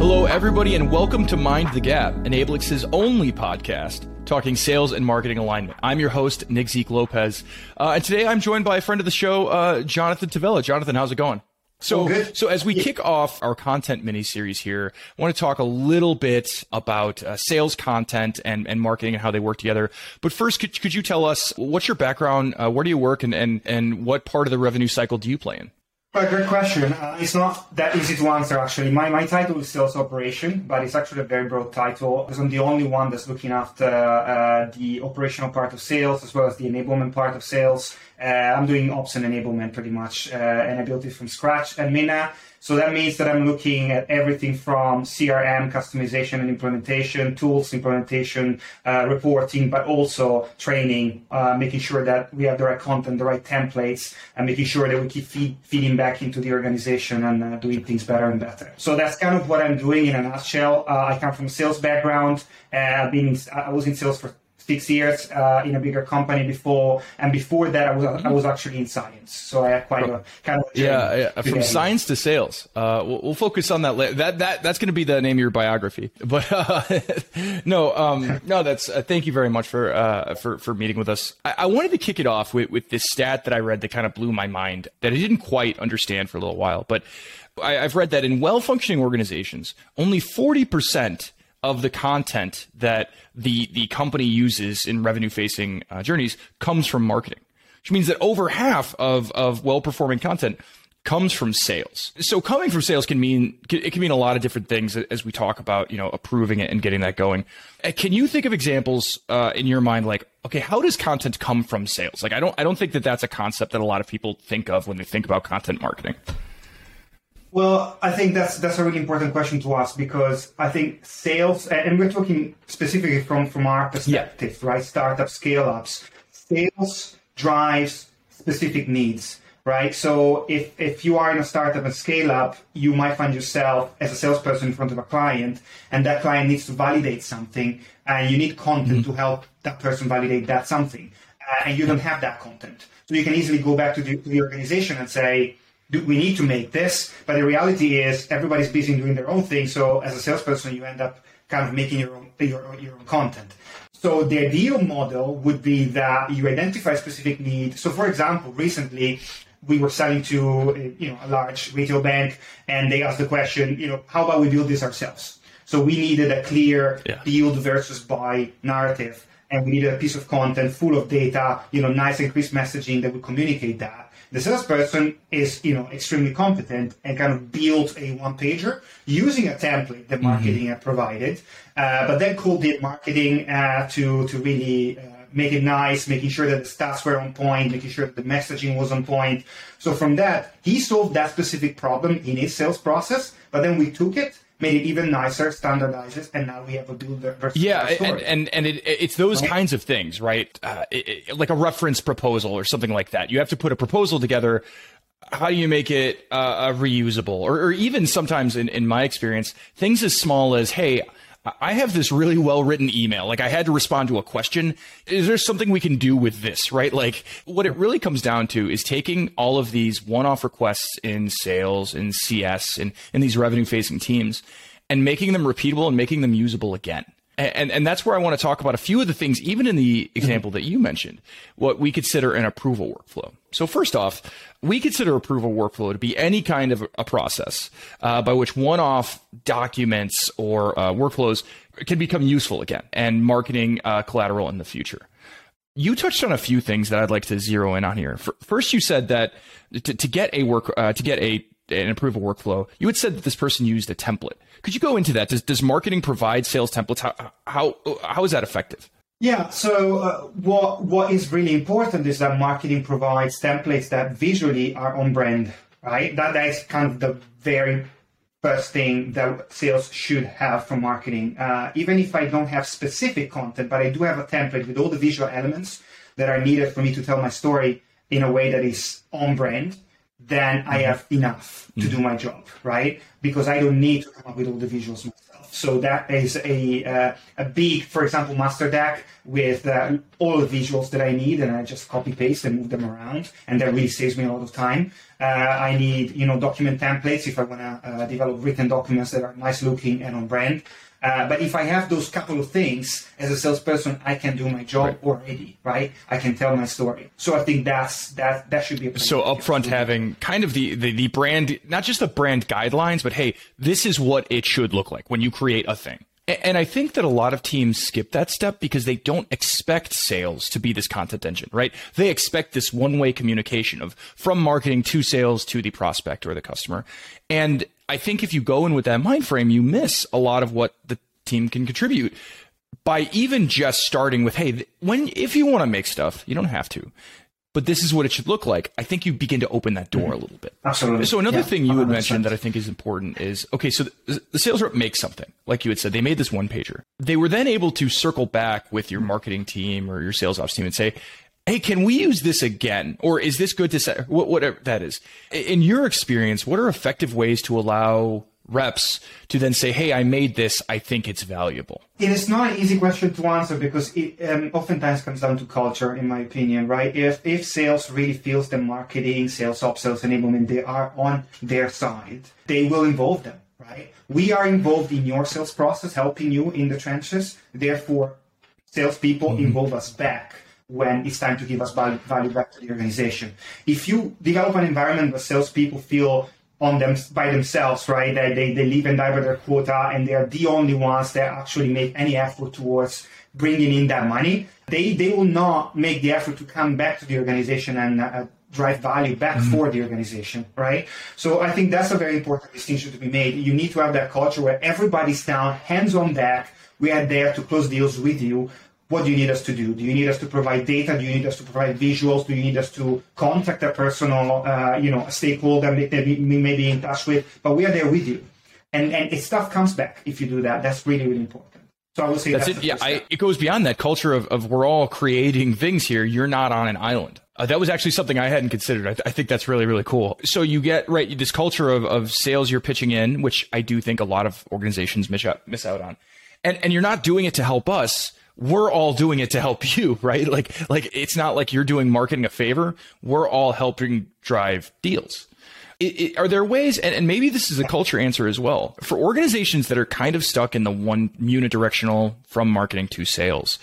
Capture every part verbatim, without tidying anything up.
Hello, everybody, and welcome to Mind the Gap, Enablix's only podcast talking sales and marketing alignment. I'm your host, Nick Zeke Lopez, uh, and today I'm joined by a friend of the show, uh, Jonathan Tavella. Jonathan, how's it going? So, good. So as we kick off our content mini-series here, I want to talk a little bit about uh, sales content and, and marketing and how they work together. But first, could, could you tell us, what's your background, uh, where do you work, and, and, and what part of the revenue cycle do you play in? Well, great question. Uh, it's not that easy to answer, actually. My my title is Sales Operation, but it's actually a very broad title because I'm the only one that's looking after uh, the operational part of sales as well as the enablement part of sales. Uh, I'm doing ops and enablement pretty much, uh, and I built it from scratch at Minna. So that means that I'm looking at everything from C R M customization and implementation, tools implementation, uh, reporting, but also training, uh, making sure that we have the right content, the right templates, and making sure that we keep feed, feeding back into the organization and uh, doing things better and better. So that's kind of what I'm doing in a nutshell. Uh, I come from a sales background. Uh, I've been in, I was in sales for six years uh, in a bigger company before, and before that I was I was actually in science, so I had quite a kind of a yeah, yeah. from science to sales. Uh, we'll, we'll focus on that later. That that that's going to be the name of your biography. But uh, no, um, no, that's uh, thank you very much for uh, for for meeting with us. I, I wanted to kick it off with, with this stat that I read that kind of blew my mind that I didn't quite understand for a little while, but I, I've read that in well-functioning organizations, only forty percent of the content that the the company uses in revenue-facing uh, journeys comes from marketing, which means that over half of of well-performing content comes from sales. So coming from sales can mean it can mean a lot of different things as we talk about, you know, approving it and getting that going. Can you think of examples uh, in your mind, like, okay, how does content come from sales? Like, I don't I don't think that that's a concept that a lot of people think of when they think about content marketing. Well, I think that's that's a really important question to ask, because I think sales, and we're talking specifically from, from our perspective, yeah. right? Startup, scale-ups. Sales drives specific needs, right? So if, if you are in a startup and scale-up, you might find yourself as a salesperson in front of a client, and that client needs to validate something, and you need content mm-hmm. to help that person validate that something, uh, and you don't have that content. So you can easily go back to the, to the organization and say, do we need to make this? But the reality is everybody's busy doing their own thing. So as a salesperson, you end up kind of making your own, your own, your own content. So the ideal model would be that you identify specific need. So for example, recently we were selling to you know a large retail bank, and they asked the question, you know, how about we build this ourselves? So we needed a clear yeah. build versus buy narrative, and we needed a piece of content full of data, you know, nice and crisp messaging that would communicate that. The salesperson is, you know, extremely competent and kind of built a one-pager using a template that marketing mm-hmm. had provided, uh, but then called in marketing uh, to to really uh, make it nice, making sure that the stats were on point, making sure that the messaging was on point. So from that, he solved that specific problem in his sales process, but then we took it, made it even nicer, standardizes, and now we have a builder versus yeah, and, and and it, it's those right? kinds of things, right? Uh, it, it, like a reference proposal or something like that. You have to put a proposal together. How do you make it uh, reusable? Or, or even sometimes, in, in my experience, things as small as, hey, I have this really well-written email. Like, I had to respond to a question. Is there something we can do with this, right? Like, what it really comes down to is taking all of these one-off requests in sales and C S and, and these revenue-facing teams and making them repeatable and making them usable again. And, and that's where I want to talk about a few of the things, even in the example that you mentioned, what we consider an approval workflow. So first off, we consider approval workflow to be any kind of a process uh, by which one-off documents or uh, workflows can become useful again and marketing uh, collateral in the future. You touched on a few things that I'd like to zero in on here. First, you said that to, to get a work uh, to get a an approval workflow, you had said that this person used a template. Could you go into that? Does, does marketing provide sales templates? How, how, how is that effective? Yeah, so uh, what what is really important is that marketing provides templates that visually are on brand, right? That that is kind of the very first thing that sales should have from marketing. Uh, even if I don't have specific content, but I do have a template with all the visual elements that are needed for me to tell my story in a way that is on brand, then I have enough to do my job, right? Because I don't need to come up with all the visuals myself. So that is a, uh, a big, for example, master deck with uh, all the visuals that I need, and I just copy paste and move them around, and that really saves me a lot of time. Uh, I need, you know, document templates if I want to uh, develop written documents that are nice looking and on brand. Uh, but if I have those couple of things, as a salesperson, I can do my job right. already, right? I can tell my story. So I think that's that that should be a pretty So upfront having kind of the, the, the brand, not just the brand guidelines, but hey, this is what it should look like when you create a thing. And I think that a lot of teams skip that step because they don't expect sales to be this content engine, right? They expect this one-way communication of from marketing to sales to the prospect or the customer. And I think if you go in with that mind frame, you miss a lot of what the team can contribute by even just starting with, hey, when if you want to make stuff, you don't have to, but this is what it should look like. I think you begin to open that door a little bit. Absolutely. So another yeah, thing you one hundred percent. Would mention that I think is important is, okay, so the sales rep makes something. Like you had said, they made this one pager. They were then able to circle back with your marketing team or your sales ops team and say, hey, can we use this again? Or is this good to set? Whatever that is. In your experience, what are effective ways to allow reps to then say, hey, I made this, I think it's valuable? It is not an easy question to answer because it um, oftentimes comes down to culture, in my opinion, right? If if sales really feels that marketing, sales ops, sales enablement, they are on their side, they will involve them, right? We are involved in your sales process, helping you in the trenches. Therefore, salespeople mm-hmm. involve us back when it's time to give us value, value back to the organization. If you develop an environment where salespeople feel on them by themselves, right? That they, they live and die by their quota and they are the only ones that actually make any effort towards bringing in that money. They they will not make the effort to come back to the organization and uh, drive value back mm-hmm. for the organization, right? So I think that's a very important distinction to be made. You need to have that culture where everybody's down, hands on deck. We are there to close deals with you. What do you need us to do? Do you need us to provide data? Do you need us to provide visuals? Do you need us to contact a personal, uh, you know, a stakeholder that we may be in touch with? But we are there with you. And and if stuff comes back, if you do that, that's really, really important. So I would say that's, that's it. Yeah, I, it goes beyond that culture of, of we're all creating things here. You're not on an island. Uh, that was actually something I hadn't considered. I, th- I think that's really, really cool. So you get right this culture of, of sales you're pitching in, which I do think a lot of organizations miss out, miss out on. And and you're not doing it to help us. We're all doing it to help you, right? Like, like it's not like you're doing marketing a favor. We're all helping drive deals. It, it, are there ways, and, and maybe this is a culture answer as well, for organizations that are kind of stuck in the one unidirectional from marketing to sales,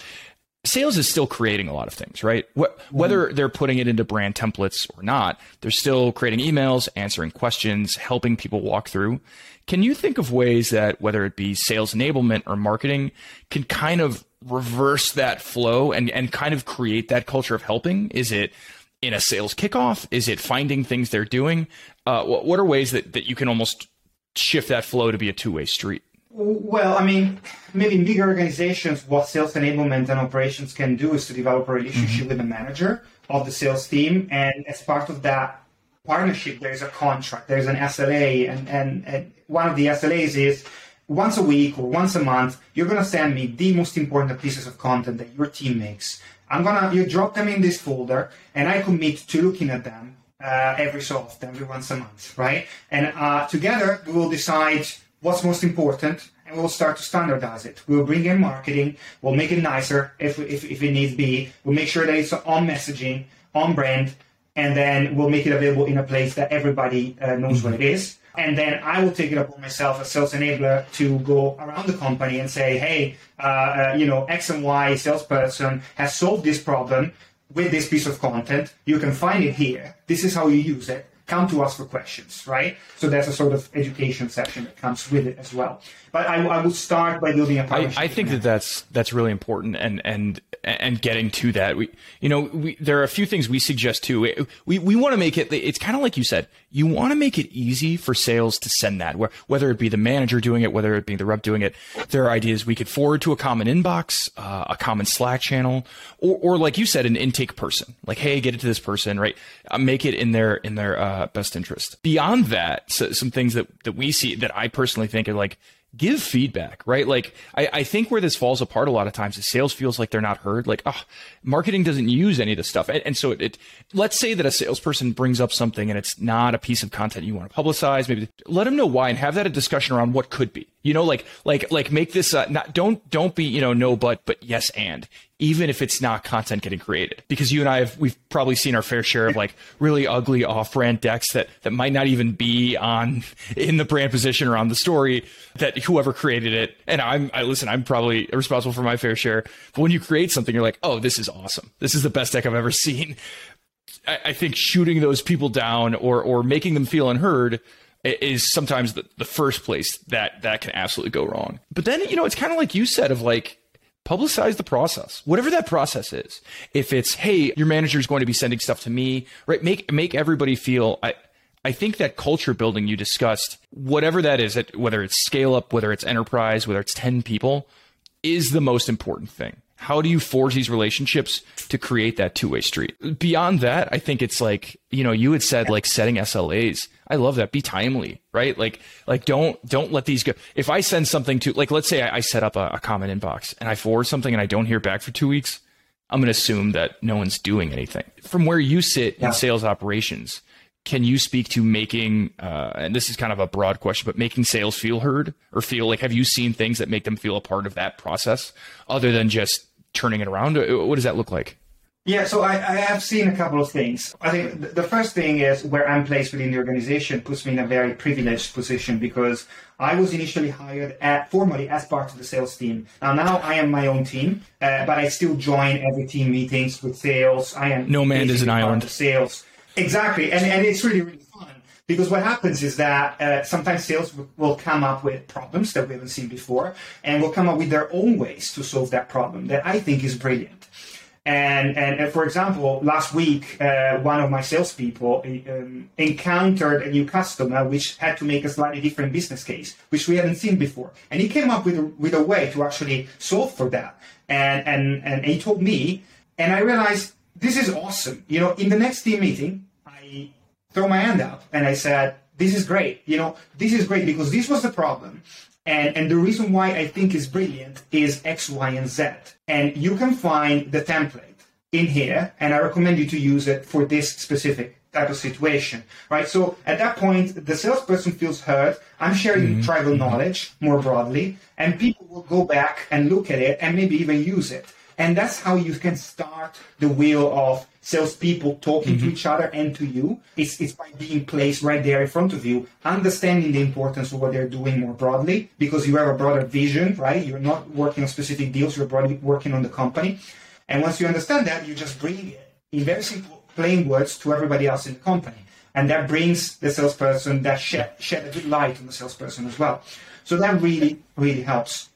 sales is still creating a lot of things, right? Whether they're putting it into brand templates or not, they're still creating emails, answering questions, helping people walk through. Can you think of ways that whether it be sales enablement or marketing can kind of reverse that flow and, and kind of create that culture of helping? Is it in a sales kickoff? Is it finding things they're doing? Uh, what, what are ways that, that you can almost shift that flow to be a two-way street? Well, I mean, maybe in bigger organizations, what sales enablement and operations can do is to develop a relationship mm-hmm. with the manager of the sales team. And as part of that partnership, there's a contract, there's an S L A. And, and, and one of the S L As is, once a week or once a month, you're going to send me the most important pieces of content that your team makes. I'm going to, you drop them in this folder, and I commit to looking at them uh, every so often, every once a month, right? And uh, together, we will decide what's most important, and we'll start to standardize it. We'll bring in marketing, we'll make it nicer if, if, if it needs be. We'll make sure that it's on messaging, on brand, and then we'll make it available in a place that everybody uh, knows mm-hmm. what it is. And then I will take it upon myself as sales enabler to go around the company and say, hey, uh, uh, you know, X and Y salesperson has solved this problem with this piece of content. You can find it here. This is how you use it. Come to us for questions, right? So that's a sort of education section that comes with it as well. But I, I would start by building a partnership. I, I think that that's, that's really important and, and, and getting to that. We, you know, we, there are a few things we suggest too. We, we, we want to make it, it's kind of like you said, you want to make it easy for sales to send that, whether it be the manager doing it, whether it be the rep doing it. There are ideas we could forward to a common inbox, uh, a common Slack channel, or, or like you said, an intake person, like, hey, get it to this person, right? Uh, make it in their, in their, uh, best interest. Beyond that, so some things that, that we see that I personally think are like give feedback, right? Like, I, I think where this falls apart a lot of times is sales feels like they're not heard. Like, oh, marketing doesn't use any of this stuff. And, and so it, it, let's say that a salesperson brings up something and it's not a piece of content you want to publicize. Maybe let them know why and have that a discussion around what could be, you know, like, like, like make this uh, not, don't, don't be, you know, no, but, but yes. And even if it's not content getting created, because you and I have, we've probably seen our fair share of like really ugly off-brand decks that, that might not even be on in the brand position or on the story that whoever created it. And I'm, I listen, I'm probably responsible for my fair share, but when you create something, you're like, oh, this is awesome. This is the best deck I've ever seen. I, I think shooting those people down or, or making them feel unheard is sometimes the, the first place that that can absolutely go wrong. But then, you know, it's kind of like you said of like, publicize the process, whatever that process is. If it's, hey, your manager is going to be sending stuff to me, right? Make make everybody feel. I I think that culture building you discussed, whatever that is, whether it's scale up, whether it's enterprise, whether it's ten people, is the most important thing. How do you forge these relationships to create that two way street? Beyond that, I think it's like, you know, you had said like setting S L As. I love that. Be timely, right? Like, like don't, don't let these go. If I send something to, like, let's say I, I set up a, a common inbox and I forward something and I don't hear back for two weeks, I'm going to assume that no one's doing anything. From where you sit yeah. in sales operations, can you speak to making, uh, and this is kind of a broad question, but making sales feel heard or feel like, have you seen things that make them feel a part of that process other than just turning it around? What does that look like? Yeah, so I, I have seen a couple of things. I think the first thing is where I'm placed within the organization puts me in a very privileged position because I was initially hired at, formally as part of the sales team. Now, now I am my own team, uh, but I still join every team meetings with sales. I am no man is an island. Sales, exactly, and and it's really really fun. Because what happens is that uh, sometimes sales w- will come up with problems that we haven't seen before and will come up with their own ways to solve that problem that I think is brilliant. And, and, and for example, last week, uh, one of my salespeople um, encountered a new customer which had to make a slightly different business case, which we hadn't seen before. And he came up with a, with a way to actually solve for that. And, and, and he told me, and I realized this is awesome. You know, in the next team meeting, I throw my hand up and I said, this is great. You know, this is great because this was the problem. And, and the reason why I think it's brilliant is X, Y, and Z. And you can find the template in here, and I recommend you to use it for this specific type of situation, right? So at that point, the salesperson feels heard. I'm sharing mm-hmm. tribal knowledge more broadly, and people will go back and look at it and maybe even use it. And that's how you can start the wheel of salespeople talking mm-hmm. to each other and to you. It's, it's by being placed right there in front of you, understanding the importance of what they're doing more broadly, because you have a broader vision, right? You're not working on specific deals, you're broadly working on the company. And once you understand that, you just bring it in very simple, plain words to everybody else in the company. And that brings the salesperson, that shed, shed a good light on the salesperson as well. So that really, really helps.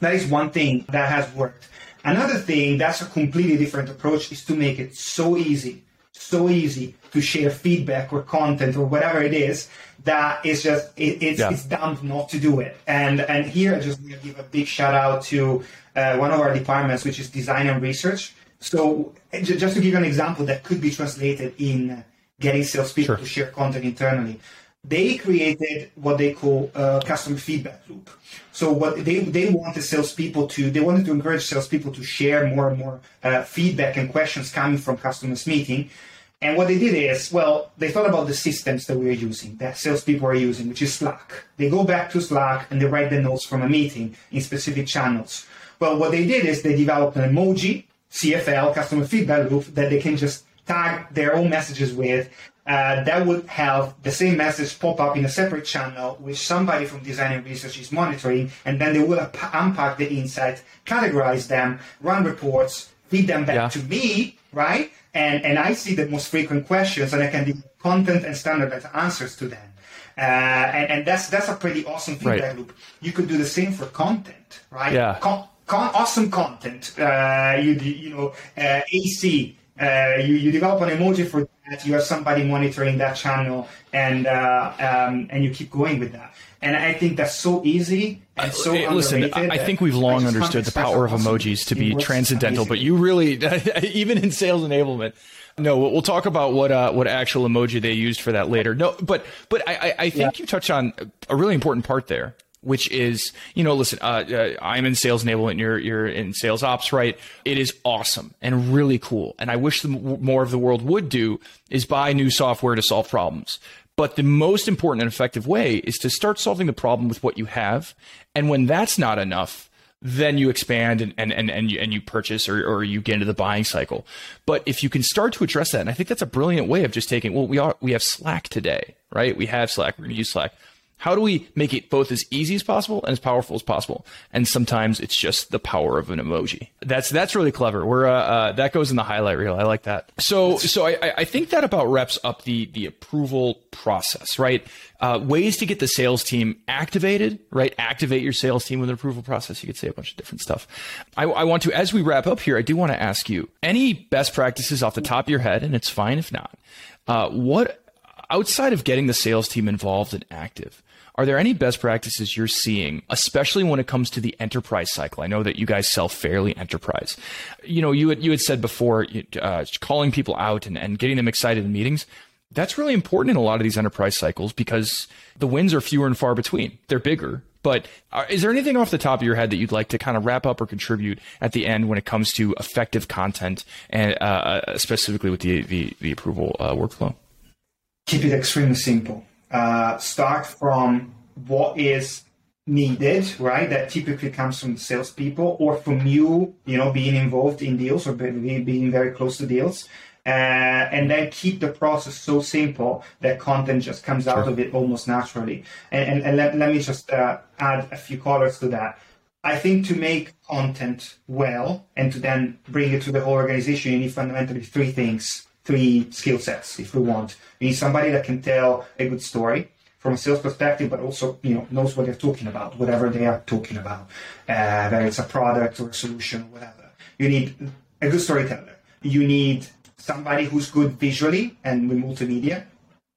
That is one thing that has worked. Another thing that's a completely different approach is to make it so easy, so easy to share feedback or content or whatever it is that it's just, it, it's, yeah. it's dumb not to do it. And and here I just want to give a big shout out to uh, one of our departments, which is design and research. So just to give you an example that could be translated in getting salespeople sure. to share content internally. They created what they call a customer feedback loop. So what they they wanted salespeople to they wanted to encourage salespeople to share more and more uh, feedback and questions coming from customers' meeting. And what they did is, well, they thought about the systems that we are using, that salespeople are using, which is Slack. They go back to Slack and they write the notes from a meeting in specific channels. Well, what they did is they developed an emoji, C F L, customer feedback loop, that they can just tag their own messages with. Uh, that would have the same message pop up in a separate channel, which somebody from design and research is monitoring, and then they will up- unpack the insight, categorize them, run reports, feed them back yeah. to me, right? And and I see the most frequent questions, and I can do content and standardized answers to them. Uh, and, and that's that's a pretty awesome feedback right. loop. You could do the same for content, right? Yeah. Con- con- awesome content. Uh, you you know, uh, A C. Uh, you, you develop an emoji for that, you have somebody monitoring that channel, and uh, um, and you keep going with that. And I think that's so easy and so hey, listen, I think we've long understood the power of emojis to be transcendental, amazing. But you really, even in sales enablement, no, we'll talk about what uh, what actual emoji they used for that later. No, but but I, I think yeah. you touched on a really important part there, which is, you know, listen, uh, uh, I'm in sales enablement, you're, you're in sales ops, right? It is awesome and really cool. And I wish the, more of the world would do is buy new software to solve problems. But the most important and effective way is to start solving the problem with what you have. And when that's not enough, then you expand and, and, and, and, you, and you purchase or, or you get into the buying cycle. But if you can start to address that, and I think that's a brilliant way of just taking, well, we are, we have Slack today, right? We have Slack, we're going to use Slack. How do we make it both as easy as possible and as powerful as possible? And sometimes it's just the power of an emoji. That's that's really clever. We're uh, uh, that goes in the highlight reel. I like that. So so I, I think that about wraps up the the approval process, right? Uh, ways to get the sales team activated, right? Activate your sales team with an approval process. You could say a bunch of different stuff. I, I want to, as we wrap up here, I do want to ask you any best practices off the top of your head, and it's fine if not. Uh, what outside of getting the sales team involved and active? Are there any best practices you're seeing, especially when it comes to the enterprise cycle? I know that you guys sell fairly enterprise. You know, you had, you had said before, uh, calling people out and, and getting them excited in meetings. That's really important in a lot of these enterprise cycles because the wins are fewer and far between. They're bigger. But are, is there anything off the top of your head that you'd like to kind of wrap up or contribute at the end when it comes to effective content and uh, specifically with the, the, the approval uh, workflow? Keep it extremely simple. Uh, start from what is needed, right? That typically comes from the salespeople or from you, you know, being involved in deals or being very close to deals. Uh, and then keep the process so simple that content just comes out sure. of it almost naturally. And, and, and let, let me just uh, add a few colors to that. I think to make content well and to then bring it to the whole organization, you need fundamentally three things. Three skill sets, if we want. You need somebody that can tell a good story from a sales perspective, but also, you know, knows what they're talking about, whatever they are talking about, uh, whether it's a product or a solution or whatever. You need a good storyteller. You need somebody who's good visually and with multimedia.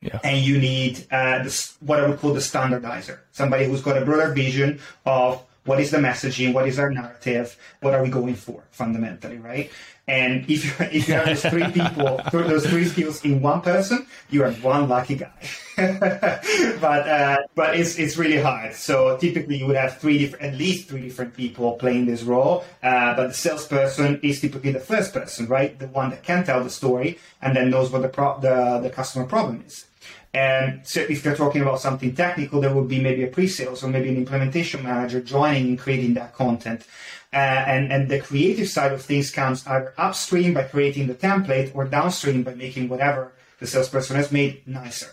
Yeah. And you need uh, this, what I would call the standardizer, somebody who's got a broader vision of what is the messaging, what is our narrative, what are we going for fundamentally, right? And if you if you have those three people, those three skills in one person, you are one lucky guy. but uh, but it's it's really hard. So typically you would have three different, at least three different people playing this role. Uh, but the salesperson is typically the first person, right? The one that can tell the story and then knows what the pro- the, the customer problem is. And so if they're talking about something technical, there would be maybe a pre-sales or maybe an implementation manager joining and creating that content. Uh, and, and the creative side of things comes either upstream by creating the template or downstream by making whatever the salesperson has made nicer.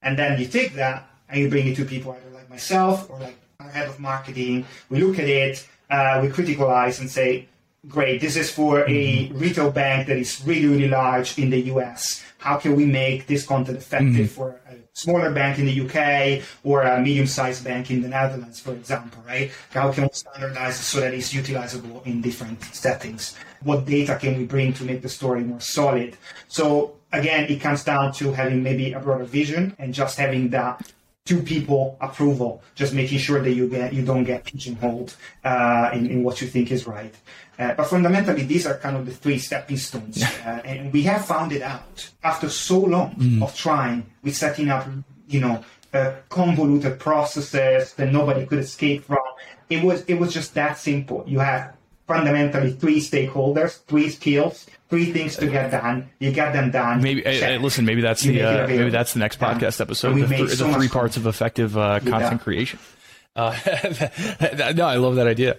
And then you take that and you bring it to people either like myself or like our head of marketing. We look at it, uh, we criticalize and say, great, this is for a retail bank that is really, really large in the U S. How can we make this content effective mm-hmm. for a smaller bank in the U K or a medium-sized bank in the Netherlands, for example, right? How can we standardize it so that it's utilizable in different settings? What data can we bring to make the story more solid? So again, it comes down to having maybe a broader vision and just having that two people approval, just making sure that you get you don't get pigeonholed uh, in, in what you think is right. Uh, but fundamentally, these are kind of the three stepping stones. Uh, and we have found it out after so long mm. of trying with setting up, you know, uh, convoluted processes that nobody could escape from. It was it was just that simple. You have fundamentally three stakeholders, three skills, three things to get done. You get them done. Maybe I, I, listen. Maybe that's you the uh, maybe that's the next podcast yeah. episode. The, th- so the three parts fun. Of effective uh, content yeah. creation. Uh, no, I love that idea.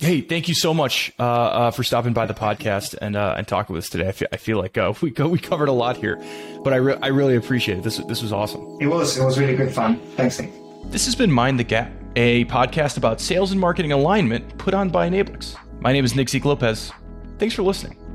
Hey, thank you so much uh, uh, for stopping by the podcast and uh, and talking with us today. I feel, I feel like uh, we go, we covered a lot here, but I re- I really appreciate it. This this was awesome. It was it was really good fun. Thanks, Nick. This has been Mind the Gap, a podcast about sales and marketing alignment put on by Enablix. My name is Nick Zeke Lopez. Thanks for listening.